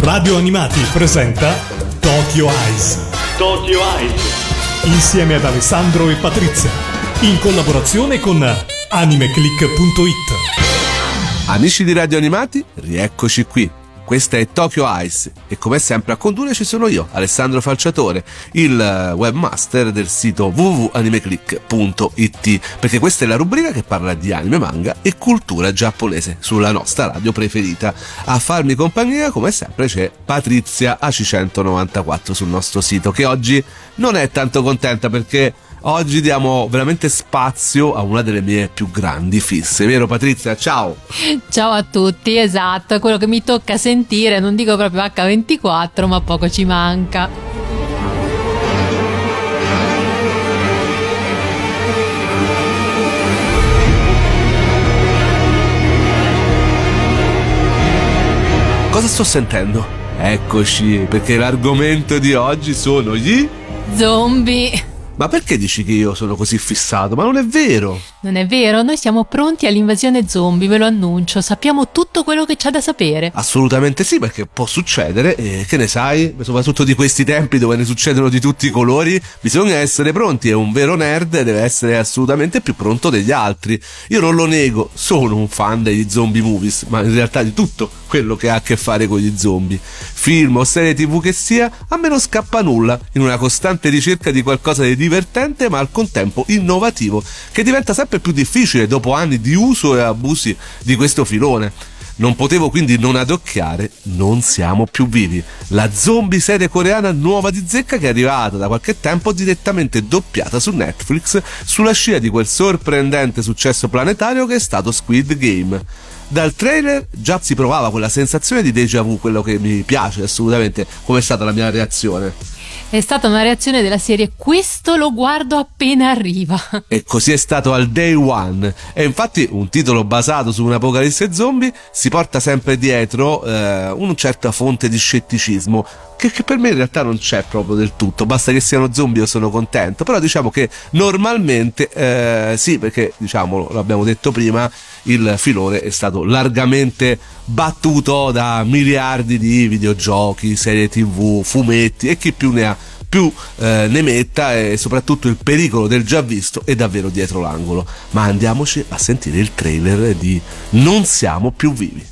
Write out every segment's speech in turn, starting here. Radio Animati presenta Tokyo Eyes. Tokyo Eyes. Insieme ad Alessandro e Patrizia. In collaborazione con AnimeClick.it. Amici di Radio Animati, rieccoci qui. Questa è Tokyo Eyes e come sempre a condurre ci sono io, Alessandro Falciatore, il webmaster del sito www.animeclick.it, perché questa è la rubrica che parla di anime, manga e cultura giapponese sulla nostra radio preferita. A farmi compagnia come sempre c'è Patrizia AC194 sul nostro sito, che oggi non è tanto contenta perché oggi diamo veramente spazio a una delle mie più grandi fisse, vero Patrizia? Ciao! Ciao a tutti, esatto, è quello che mi tocca sentire, non dico proprio H24, ma poco ci manca. Cosa sto sentendo? Eccoci, perché l'argomento di oggi sono gli... zombie! Ma perché dici che io sono così fissato? Ma non è vero! Non è vero, noi siamo pronti all'invasione zombie, ve lo annuncio, sappiamo tutto quello che c'è da sapere. Assolutamente sì, perché può succedere, e che ne sai? Soprattutto di questi tempi dove ne succedono di tutti i colori, bisogna essere pronti, e un vero nerd deve essere assolutamente più pronto degli altri. Io non lo nego, sono un fan degli zombie movies, ma in realtà di tutto quello che ha a che fare con gli zombie. Film o serie TV che sia, a me non scappa nulla, in una costante ricerca di qualcosa di divertente ma al contempo innovativo, che diventa sempre più difficile dopo anni di uso e abusi di questo filone. Non potevo quindi non adocchiare Non Siamo Più Vivi, la zombie serie coreana nuova di zecca che è arrivata da qualche tempo direttamente doppiata su Netflix, sulla scia di quel sorprendente successo planetario che è stato Squid Game. Dal trailer già si provava quella sensazione di déjà vu, quello che mi piace assolutamente. Com'è stata la mia reazione? È stata una reazione della serie: questo lo guardo appena arriva. E così è stato al day one. E infatti un titolo basato su un'apocalisse zombie si porta sempre dietro una certa fonte di scetticismo che per me in realtà non c'è proprio del tutto. Basta che siano zombie io sono contento, però diciamo che normalmente sì, perché diciamo, l'abbiamo detto prima, il filone è stato largamente battuto da miliardi di videogiochi, serie TV, fumetti e chi più ne ha più ne metta, e soprattutto il pericolo del già visto è davvero dietro l'angolo. Ma andiamoci a sentire il trailer di Non Siamo Più Vivi.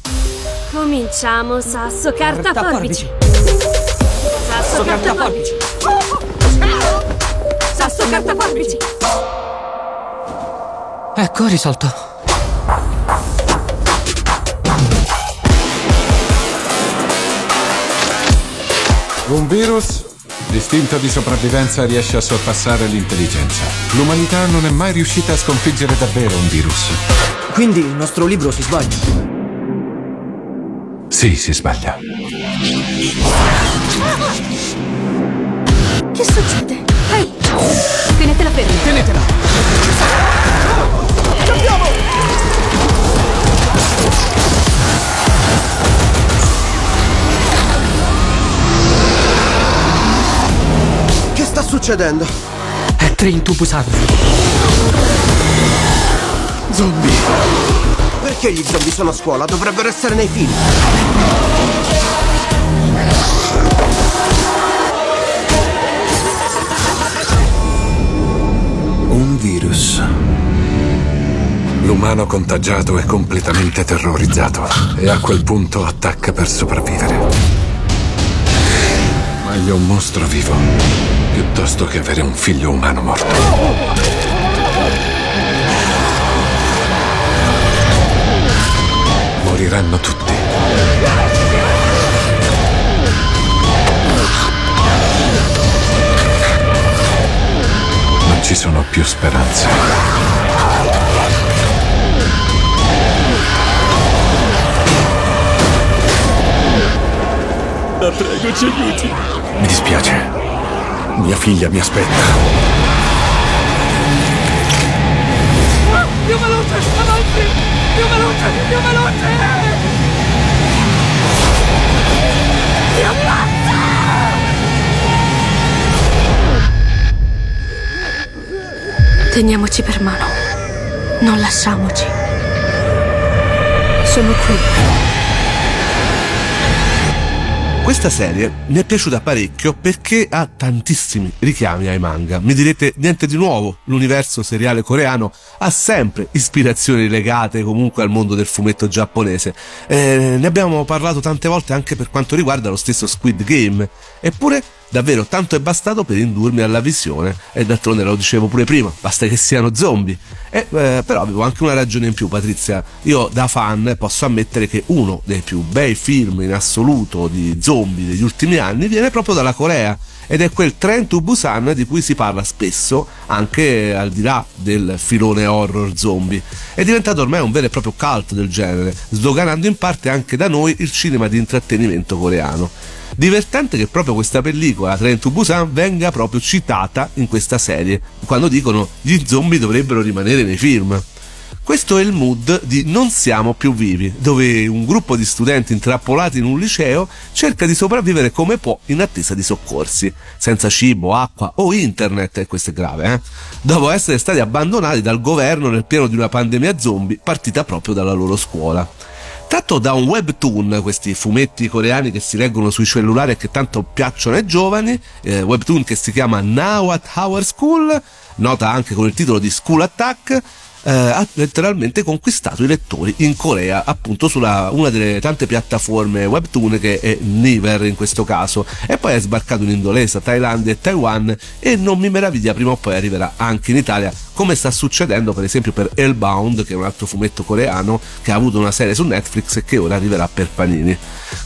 Cominciamo sasso carta forbici. Sasso carta forbici. Sasso carta forbici. Ecco, risolto. Un virus, l'istinto di sopravvivenza riesce a sorpassare l'intelligenza. L'umanità non è mai riuscita a sconfiggere davvero un virus. Quindi il nostro libro si sbaglia. Sì, si sbaglia. Che succede? Ehi! Tenetela ferma! Tenetela! Andiamo! Che sta succedendo? È Train to Busan. Zombie! Perché gli zombie sono a scuola? Dovrebbero essere nei film! Un virus. L'umano contagiato è completamente terrorizzato e a quel punto attacca per sopravvivere. Meglio un mostro vivo piuttosto che avere un figlio umano morto. Moriranno tutti. Ci sono più speranze. La prego, ci aiuti. Mi dispiace. Mia figlia mi aspetta. Ah, più veloce, avanti! Più veloce, più veloce! Ti ammazza! Teniamoci per mano. Non lasciamoci. Sono qui. Questa serie mi è piaciuta parecchio perché ha tantissimi richiami ai manga. Mi direte niente di nuovo, l'universo seriale coreano ha sempre ispirazioni legate comunque al mondo del fumetto giapponese. Ne abbiamo parlato tante volte anche per quanto riguarda lo stesso Squid Game, eppure davvero tanto è bastato per indurmi alla visione, e d'altronde lo dicevo pure prima, basta che siano zombie. Però avevo anche una ragione in più, Patrizia. Io da fan posso ammettere che uno dei più bei film in assoluto di zombie degli ultimi anni viene proprio dalla Corea, ed è quel Train to Busan di cui si parla spesso anche al di là del filone horror zombie. È diventato ormai un vero e proprio cult del genere, sdoganando in parte anche da noi il cinema di intrattenimento coreano. Divertente che proprio questa pellicola, Train to Busan, venga proprio citata in questa serie, quando dicono gli zombie dovrebbero rimanere nei film. Questo è il mood di Non Siamo Più Vivi, dove un gruppo di studenti intrappolati in un liceo cerca di sopravvivere come può in attesa di soccorsi, senza cibo, acqua o internet, e questo è grave, dopo essere stati abbandonati dal governo nel pieno di una pandemia zombie partita proprio dalla loro scuola. Tratto da un webtoon, questi fumetti coreani che si leggono sui cellulari e che tanto piacciono ai giovani, webtoon che si chiama Now at Our School, nota anche con il titolo di School Attack, ha letteralmente conquistato i lettori in Corea, appunto sulla una delle tante piattaforme webtoon che è Niver in questo caso, e poi è sbarcato in Indonesia, Thailandia e Taiwan, e non mi meraviglia, prima o poi arriverà anche in Italia, come sta succedendo per esempio per Hellbound, che è un altro fumetto coreano che ha avuto una serie su Netflix e che ora arriverà per Panini.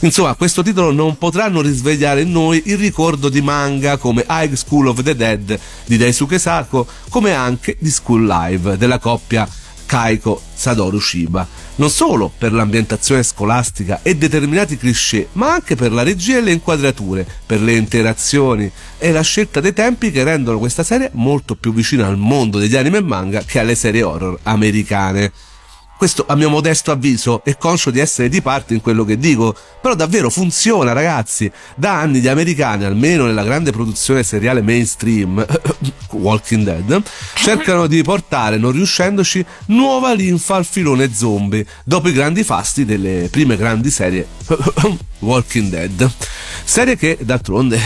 Insomma, questo titolo non potranno risvegliare in noi il ricordo di manga come High School of the Dead di Daisuke Sato, come anche di School Live della coppia Kaio Sadoru Chiba, non solo per l'ambientazione scolastica e determinati cliché, ma anche per la regia e le inquadrature, per le interazioni e la scelta dei tempi che rendono questa serie molto più vicina al mondo degli anime e manga che alle serie horror americane. Questo a mio modesto avviso, è conscio di essere di parte in quello che dico, però davvero funziona, ragazzi. Da anni gli americani, almeno nella grande produzione seriale mainstream Walking Dead, cercano di portare, non riuscendoci, nuova linfa al filone zombie dopo i grandi fasti delle prime grandi serie Walking Dead, serie che d'altronde,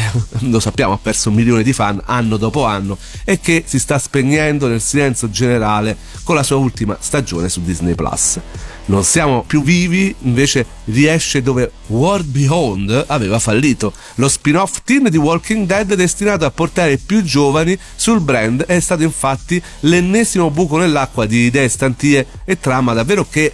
lo sappiamo, ha perso un milione di fan anno dopo anno e che si sta spegnendo nel silenzio generale con la sua ultima stagione su Disney+. Non Siamo Più Vivi invece riesce dove World Beyond aveva fallito. Lo spin-off teen di Walking Dead, destinato a portare più giovani sul brand, è stato infatti l'ennesimo buco nell'acqua di idee, stantie e trama davvero che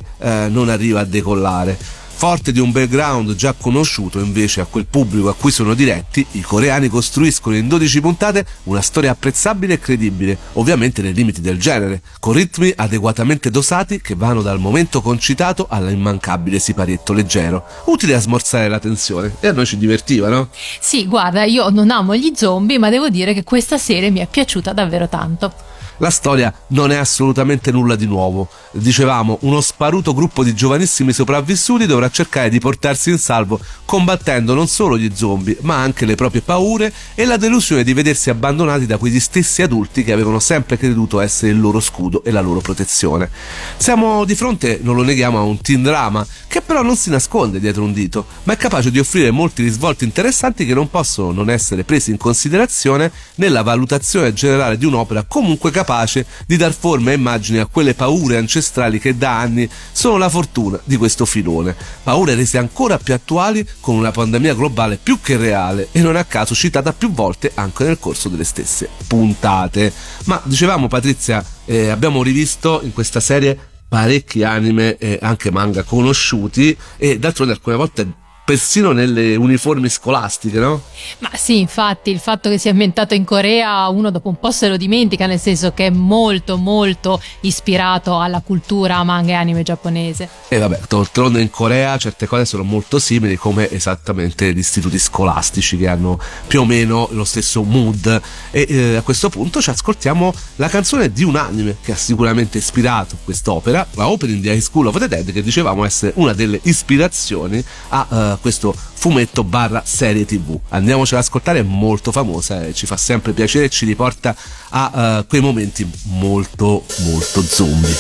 non arriva a decollare. Forte di un background già conosciuto invece a quel pubblico a cui sono diretti, i coreani costruiscono in 12 puntate una storia apprezzabile e credibile, ovviamente nei limiti del genere, con ritmi adeguatamente dosati che vanno dal momento concitato all'immancabile siparietto leggero, utile a smorzare la tensione. E a noi ci divertiva, no? Sì, guarda, io non amo gli zombie, ma devo dire che questa serie mi è piaciuta davvero tanto. La storia non è assolutamente nulla di nuovo. Dicevamo, uno sparuto gruppo di giovanissimi sopravvissuti dovrà cercare di portarsi in salvo combattendo non solo gli zombie, ma anche le proprie paure e la delusione di vedersi abbandonati da quegli stessi adulti che avevano sempre creduto essere il loro scudo e la loro protezione. Siamo di fronte, non lo neghiamo, a un teen drama che però non si nasconde dietro un dito, ma è capace di offrire molti risvolti interessanti che non possono non essere presi in considerazione nella valutazione generale di un'opera comunque capace di dar forma e immagine a quelle paure ancestrali che da anni sono la fortuna di questo filone, paure rese ancora più attuali con una pandemia globale più che reale e non a caso citata più volte anche nel corso delle stesse puntate. Ma dicevamo, Patrizia, abbiamo rivisto in questa serie parecchi anime e anche manga conosciuti, e d'altronde alcune volte persino nelle uniformi scolastiche, no? Ma sì, infatti, il fatto che sia ambientato in Corea uno dopo un po' se lo dimentica, nel senso che è molto molto ispirato alla cultura manga e anime giapponese. E vabbè, d'altronde in Corea certe cose sono molto simili, come esattamente gli istituti scolastici che hanno più o meno lo stesso mood. E a questo punto ci ascoltiamo la canzone di un anime che ha sicuramente ispirato quest'opera, la opening di High School of the Dead, che dicevamo essere una delle ispirazioni a questo fumetto / serie tv. Andiamoci ad ascoltare, è molto famosa e ci fa sempre piacere e ci riporta a quei momenti molto molto zombie.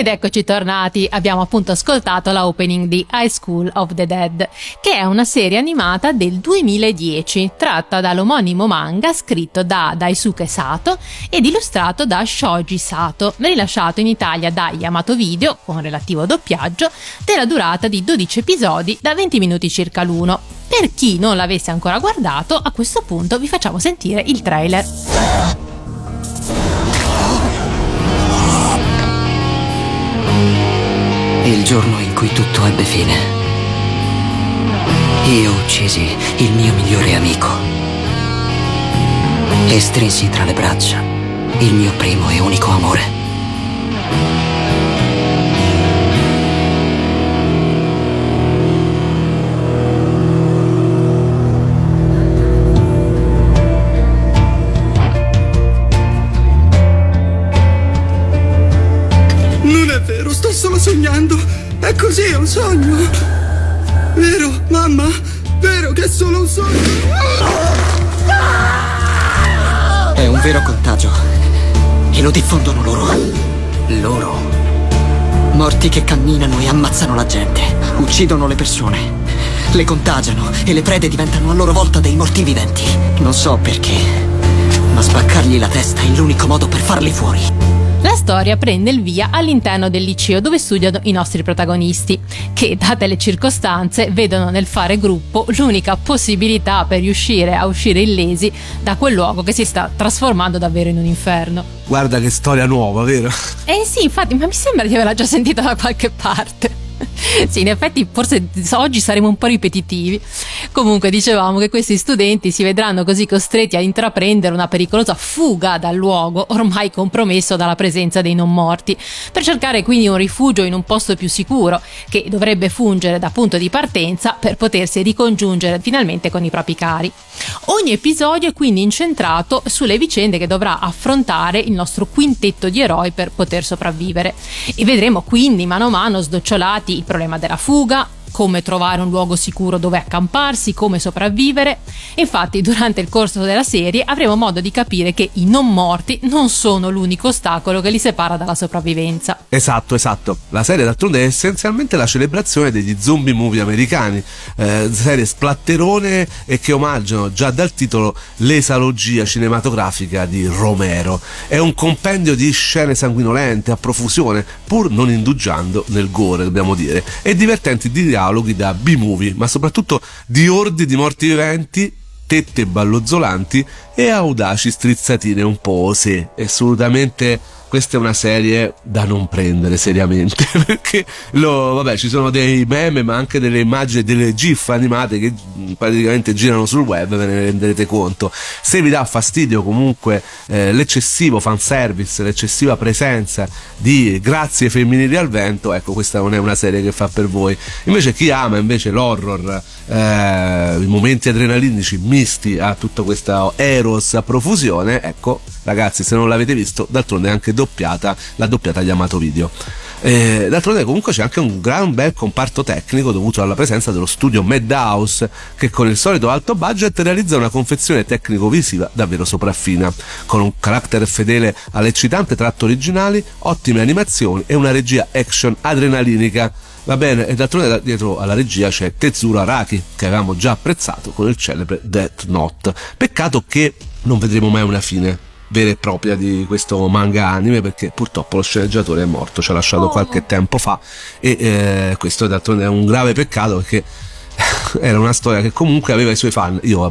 Ed eccoci tornati, abbiamo appunto ascoltato la opening di High School of the Dead, che è una serie animata del 2010, tratta dall'omonimo manga scritto da Daisuke Sato ed illustrato da Shoji Sato, rilasciato in Italia da Yamato Video, con relativo doppiaggio, della durata di 12 episodi da 20 minuti circa l'uno. Per chi non l'avesse ancora guardato, a questo punto vi facciamo sentire il trailer. Il giorno in cui tutto ebbe fine, io uccisi il mio migliore amico e strinsi tra le braccia il mio primo e unico amore. Sto solo sognando, è così, è un sogno. Vero, mamma? Vero che è solo un sogno? È un vero contagio e lo diffondono loro. Morti che camminano e ammazzano la gente, uccidono le persone, le contagiano e le prede diventano a loro volta dei morti viventi. Non so perché, ma spaccargli la testa è l'unico modo per farli fuori. La storia prende il via all'interno del liceo dove studiano i nostri protagonisti, che, date le circostanze, vedono nel fare gruppo l'unica possibilità per riuscire a uscire illesi da quel luogo che si sta trasformando davvero in un inferno. Guarda che storia nuova, vero? Sì, infatti, ma mi sembra di averla già sentita da qualche parte. Sì, in effetti forse oggi saremo un po' ripetitivi. Comunque, dicevamo che questi studenti si vedranno così costretti a intraprendere una pericolosa fuga dal luogo ormai compromesso dalla presenza dei non morti, per cercare quindi un rifugio in un posto più sicuro, che dovrebbe fungere da punto di partenza per potersi ricongiungere finalmente con i propri cari. Ogni episodio è quindi incentrato sulle vicende che dovrà affrontare il nostro quintetto di eroi per poter sopravvivere, e vedremo quindi mano a mano sdocciolati il problema della fuga, come trovare un luogo sicuro dove accamparsi, come sopravvivere. Infatti, durante il corso della serie avremo modo di capire che i non morti non sono l'unico ostacolo che li separa dalla sopravvivenza. Esatto. La serie d'altronde è essenzialmente la celebrazione degli zombie movie americani, serie splatterone e che omaggiano già dal titolo l'esalogia cinematografica di Romero. È un compendio di scene sanguinolente a profusione, pur non indugiando nel gore, dobbiamo dire, e divertenti di dialoghi da B-movie, ma soprattutto di ordi di morti viventi, tette ballozzolanti e audaci strizzatine un po' osè. Assolutamente questa è una serie da non prendere seriamente, perché ci sono dei meme, ma anche delle immagini, delle gif animate che praticamente girano sul web, ve ne renderete conto. Se vi dà fastidio comunque l'eccessivo fanservice, l'eccessiva presenza di grazie femminili al vento, ecco, questa non è una serie che fa per voi. Invece chi ama invece l'horror, i momenti adrenalinici misti a tutta questa eros a profusione, ecco ragazzi, se non l'avete visto, d'altronde è anche doppiata, la doppiata Yamato Video. D'altronde comunque c'è anche un gran bel comparto tecnico dovuto alla presenza dello studio Madhouse, che con il solito alto budget realizza una confezione tecnico-visiva davvero sopraffina, con un carattere fedele all'eccitante tratto originali, ottime animazioni e una regia action adrenalinica. Va bene, e d'altronde dietro alla regia c'è Tezura Raki, che avevamo già apprezzato con il celebre Death Note. Peccato che non vedremo mai una fine vera e propria di questo manga anime, perché purtroppo lo sceneggiatore è morto, ci ha lasciato qualche tempo fa, e questo d'altronde è un grave peccato, perché era una storia che comunque aveva i suoi fan. Io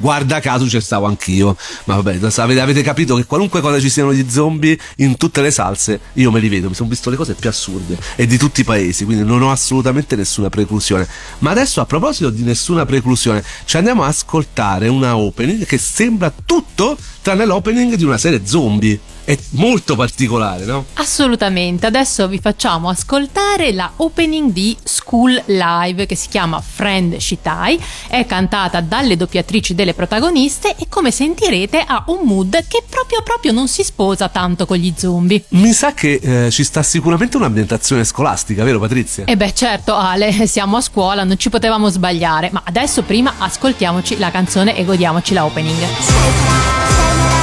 guarda caso ci stavo anch'io, ma avete capito che qualunque cosa ci siano gli zombie in tutte le salse, io me li vedo, mi sono visto le cose più assurde e di tutti i paesi, quindi non ho assolutamente nessuna preclusione. Ma adesso, a proposito di nessuna preclusione, ci andiamo ad ascoltare una opening che sembra tutto tranne l'opening di una serie zombie. È molto particolare, no? Assolutamente. Adesso vi facciamo ascoltare la opening di School Live, che si chiama Friend Shitai, è cantata dalle doppiatrici delle protagoniste e, come sentirete, ha un mood che proprio non si sposa tanto con gli zombie. Mi sa che ci sta sicuramente un'ambientazione scolastica, vero Patrizia? Certo Ale, siamo a scuola, non ci potevamo sbagliare. Ma adesso prima ascoltiamoci la canzone e godiamoci la opening. Ehi!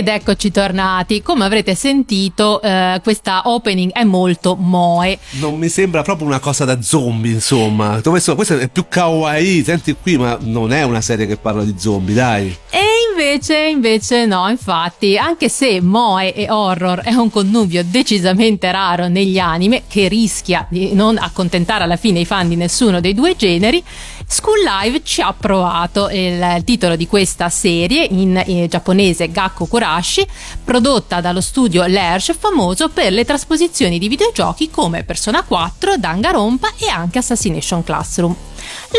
Ed eccoci tornati. Come avrete sentito, questa opening è molto moe. Non mi sembra proprio una cosa da zombie, insomma. Questo è più kawaii, senti qui, ma non è una serie che parla di zombie, dai. E invece no, infatti, anche se moe e horror è un connubio decisamente raro negli anime, che rischia di non accontentare alla fine i fan di nessuno dei due generi, School Live ci ha provato. Il titolo di questa serie in giapponese Gakko Kurashi, prodotta dallo studio Lerche, famoso per le trasposizioni di videogiochi come Persona 4, Danganronpa e anche Assassination Classroom.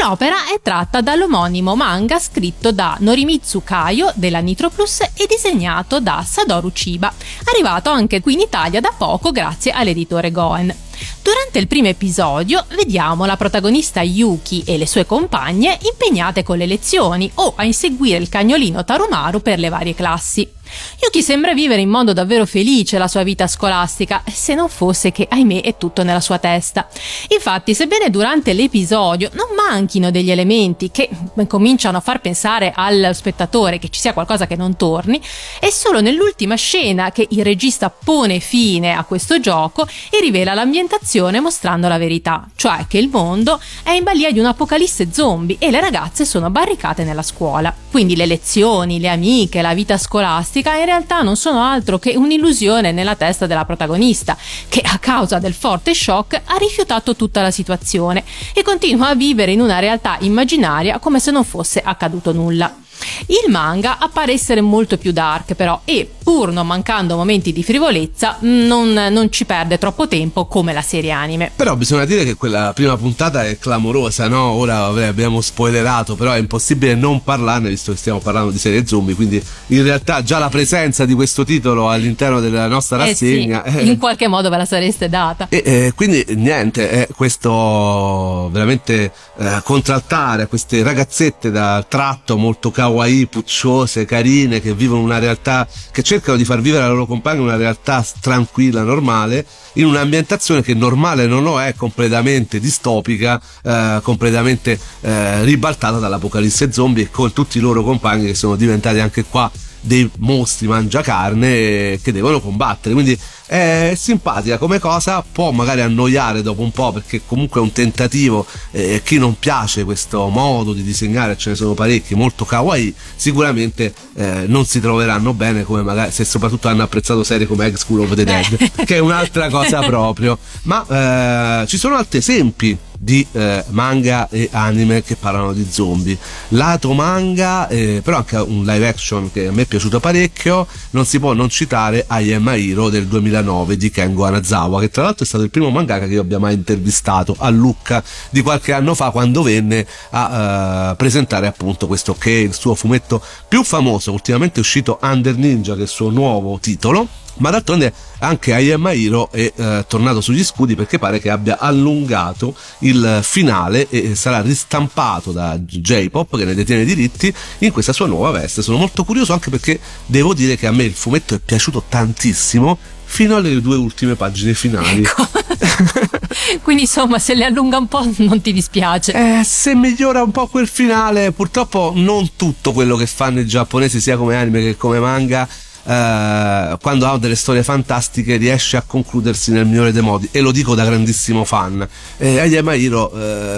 L'opera è tratta dall'omonimo manga scritto da Norimitsu Kayo della Nitro Plus e disegnato da Sadoru Chiba, arrivato anche qui in Italia da poco grazie all'editore Goen. Durante il primo episodio vediamo la protagonista Yuki e le sue compagne impegnate con le lezioni o a inseguire il cagnolino Tarumaru per le varie classi. Yuki sembra vivere in modo davvero felice la sua vita scolastica, se non fosse che, ahimè, è tutto nella sua testa. Infatti, sebbene durante l'episodio non manchino degli elementi che cominciano a far pensare al spettatore che ci sia qualcosa che non torni, è solo nell'ultima scena che il regista pone fine a questo gioco e rivela l'ambientazione mostrando la verità, cioè che il mondo è in balia di un'apocalisse zombie e le ragazze sono barricate nella scuola. Quindi le lezioni, le amiche, la vita scolastica in realtà non sono altro che un'illusione nella testa della protagonista, che a causa del forte shock ha rifiutato tutta la situazione e continua a vivere in una realtà immaginaria come se non fosse accaduto nulla. Il manga appare essere molto più dark però, e pur non mancando momenti di frivolezza non ci perde troppo tempo come la serie anime. Però bisogna dire che quella prima puntata è clamorosa, no? Ora abbiamo spoilerato, però è impossibile non parlarne visto che stiamo parlando di serie zombie, quindi in realtà già la presenza di questo titolo all'interno della nostra rassegna sì, in qualche modo ve la sareste data quindi niente, questo veramente contraltare a queste ragazzette da tratto molto cavolo pucciose, carine, che vivono una realtà, che cercano di far vivere alla loro compagna una realtà tranquilla, normale, in un'ambientazione che normale non lo è, completamente distopica, completamente ribaltata dall'apocalisse zombie, e con tutti i loro compagni che sono diventati anche qua dei mostri mangiacarne che devono combattere. Quindi è simpatica come cosa, può magari annoiare dopo un po' perché comunque è un tentativo, chi non piace questo modo di disegnare, ce ne sono parecchi, molto kawaii, sicuramente non si troveranno bene, come magari se soprattutto hanno apprezzato serie come High School of the Dead che è un'altra cosa proprio. Ma ci sono altri esempi di manga e anime che parlano di zombie. Lato manga, però anche un live action che a me è piaciuto parecchio, non si può non citare I Am a Hero del 2009 di Kengo Hanazawa, che tra l'altro è stato il primo mangaka che io abbia mai intervistato a Lucca di qualche anno fa, quando venne a presentare appunto questo che è il suo fumetto più famoso, ultimamente uscito Under Ninja, che è il suo nuovo titolo. Ma d'altronde anche Ayamairo è tornato sugli scudi, perché pare che abbia allungato il finale e sarà ristampato da J-Pop, che ne detiene i diritti, in questa sua nuova veste. Sono molto curioso, anche perché devo dire che a me il fumetto è piaciuto tantissimo fino alle due ultime pagine finali, ecco. Quindi insomma, se le allunga un po' non ti dispiace, se migliora un po' quel finale. Purtroppo non tutto quello che fanno i giapponesi, sia come anime che come manga, quando ha delle storie fantastiche riesce a concludersi nel migliore dei modi, e lo dico da grandissimo fan. I Am a Hero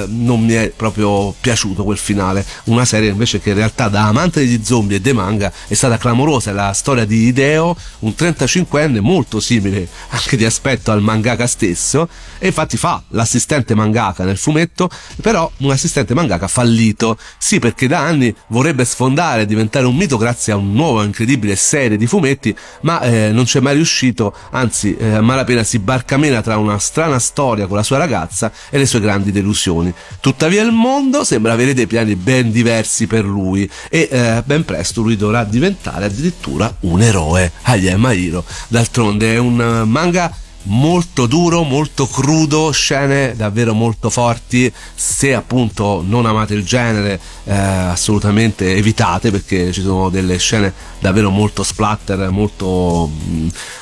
non mi è proprio piaciuto quel finale, una serie invece che in realtà, da amante degli zombie e dei manga, è stata clamorosa. È la storia di Hideo, un 35enne molto simile anche di aspetto al mangaka stesso, e infatti fa l'assistente mangaka nel fumetto, però un assistente mangaka fallito, sì, perché da anni vorrebbe sfondare e diventare un mito grazie a un nuovo incredibile serie di fumetti, ma non c'è mai riuscito, anzi a malapena si barcamena tra una strana storia con la sua ragazza e le sue grandi delusioni. Tuttavia il mondo sembra avere dei piani ben diversi per lui, e ben presto lui dovrà diventare addirittura un eroe. I Am a Hero d'altronde è un manga molto duro, molto crudo, scene davvero molto forti. Se appunto non amate il genere, assolutamente evitate, perché ci sono delle scene davvero molto splatter, molto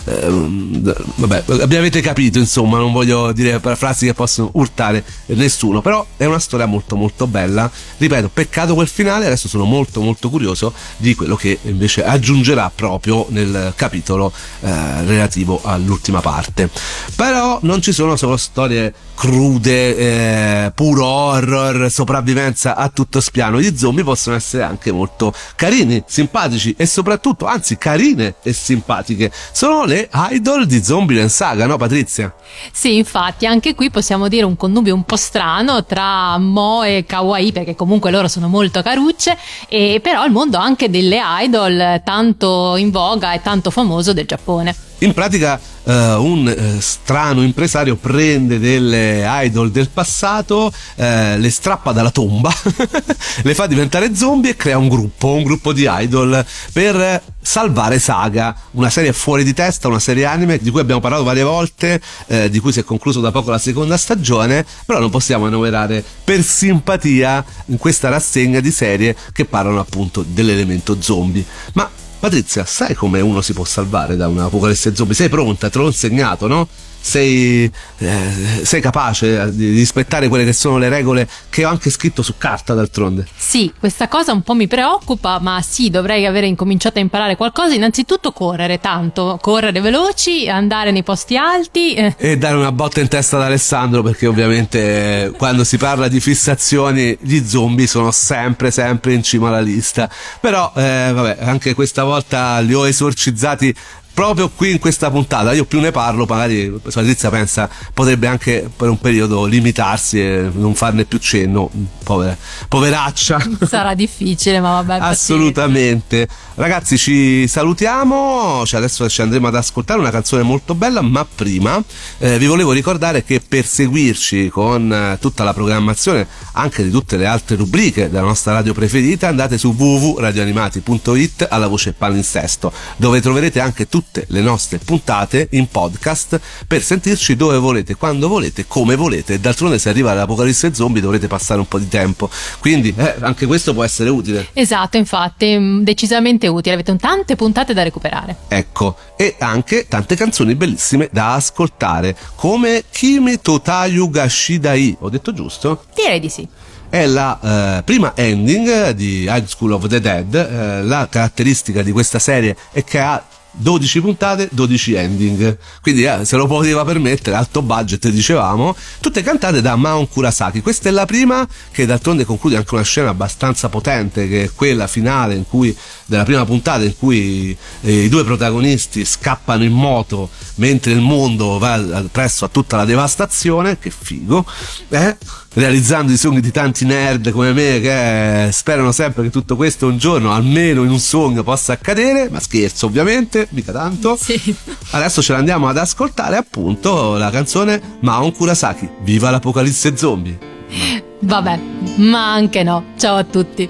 vabbè, avete capito, insomma, non voglio dire frasi che possono urtare nessuno, però è una storia molto molto bella. Ripeto, peccato quel finale, adesso sono molto molto curioso di quello che invece aggiungerà proprio nel capitolo relativo all'ultima parte. Però non ci sono solo storie crude, puro horror, sopravvivenza a tutto spiano. Gli zombie possono essere anche molto carini, simpatici e soprattutto, anzi, carine e simpatiche. Sono le idol di Zombieland Saga, no Patrizia? Sì, infatti, anche qui possiamo dire un connubio un po' strano tra Moe e Kawaii, perché comunque loro sono molto carucce, e però il mondo anche delle idol tanto in voga e tanto famoso del Giappone. In pratica un strano impresario prende delle idol del passato, le strappa dalla tomba, le fa diventare zombie e crea un gruppo di idol per salvare Saga, una serie fuori di testa, una serie anime di cui abbiamo parlato varie volte, di cui si è concluso da poco la seconda stagione, però non possiamo enumerare per simpatia in questa rassegna di serie che parlano appunto dell'elemento zombie. Ma Patrizia, sai come uno si può salvare da un'apocalisse zombie? Sei pronta? Te l'ho insegnato, no? Sei capace di rispettare quelle che sono le regole che ho anche scritto su carta, d'altronde? Sì, questa cosa un po' mi preoccupa, ma sì, dovrei avere incominciato a imparare qualcosa. Innanzitutto correre tanto, correre veloci, andare nei posti alti e dare una botta in testa ad Alessandro, perché ovviamente quando si parla di fissazioni gli zombie sono sempre in cima alla lista. Però vabbè, anche questa volta li ho esorcizzati proprio qui in questa puntata. Io più ne parlo, magari Patrizia pensa potrebbe anche per un periodo limitarsi e non farne più cenno. Poveraccia, sarà difficile, ma vabbè, assolutamente. Ragazzi, ci salutiamo, adesso ci andremo ad ascoltare una canzone molto bella, ma prima vi volevo ricordare che per seguirci con tutta la programmazione anche di tutte le altre rubriche della nostra radio preferita andate su www.radioanimati.it alla voce palinsesto, dove troverete anche tutte le nostre puntate in podcast per sentirci dove volete, quando volete, come volete. D'altronde, se arriva l'apocalisse zombie dovrete passare un po' di tempo, quindi anche questo può essere utile. Esatto, infatti, decisamente utile, avete tante puntate da recuperare, ecco, e anche tante canzoni bellissime da ascoltare, come Kimi Totayu ga Shidai, ho detto giusto? Direi di sì. È la prima ending di High School of the Dead. La caratteristica di questa serie è che ha 12 puntate, 12 ending, quindi se lo poteva permettere, alto budget, dicevamo, tutte cantate da Maon Kurasaki. Questa è la prima, che d'altronde conclude anche una scena abbastanza potente, che è quella finale della prima puntata in cui i due protagonisti scappano in moto mentre il mondo va presso a tutta la devastazione. Che figo, realizzando i sogni di tanti nerd come me, che sperano sempre che tutto questo un giorno, almeno in un sogno, possa accadere. Ma scherzo, ovviamente, mica tanto. Sì. Adesso ce l'andiamo ad ascoltare, appunto, la canzone Maon Kurasaki, Viva l'apocalisse zombie. Vabbè, ma anche no. Ciao a tutti.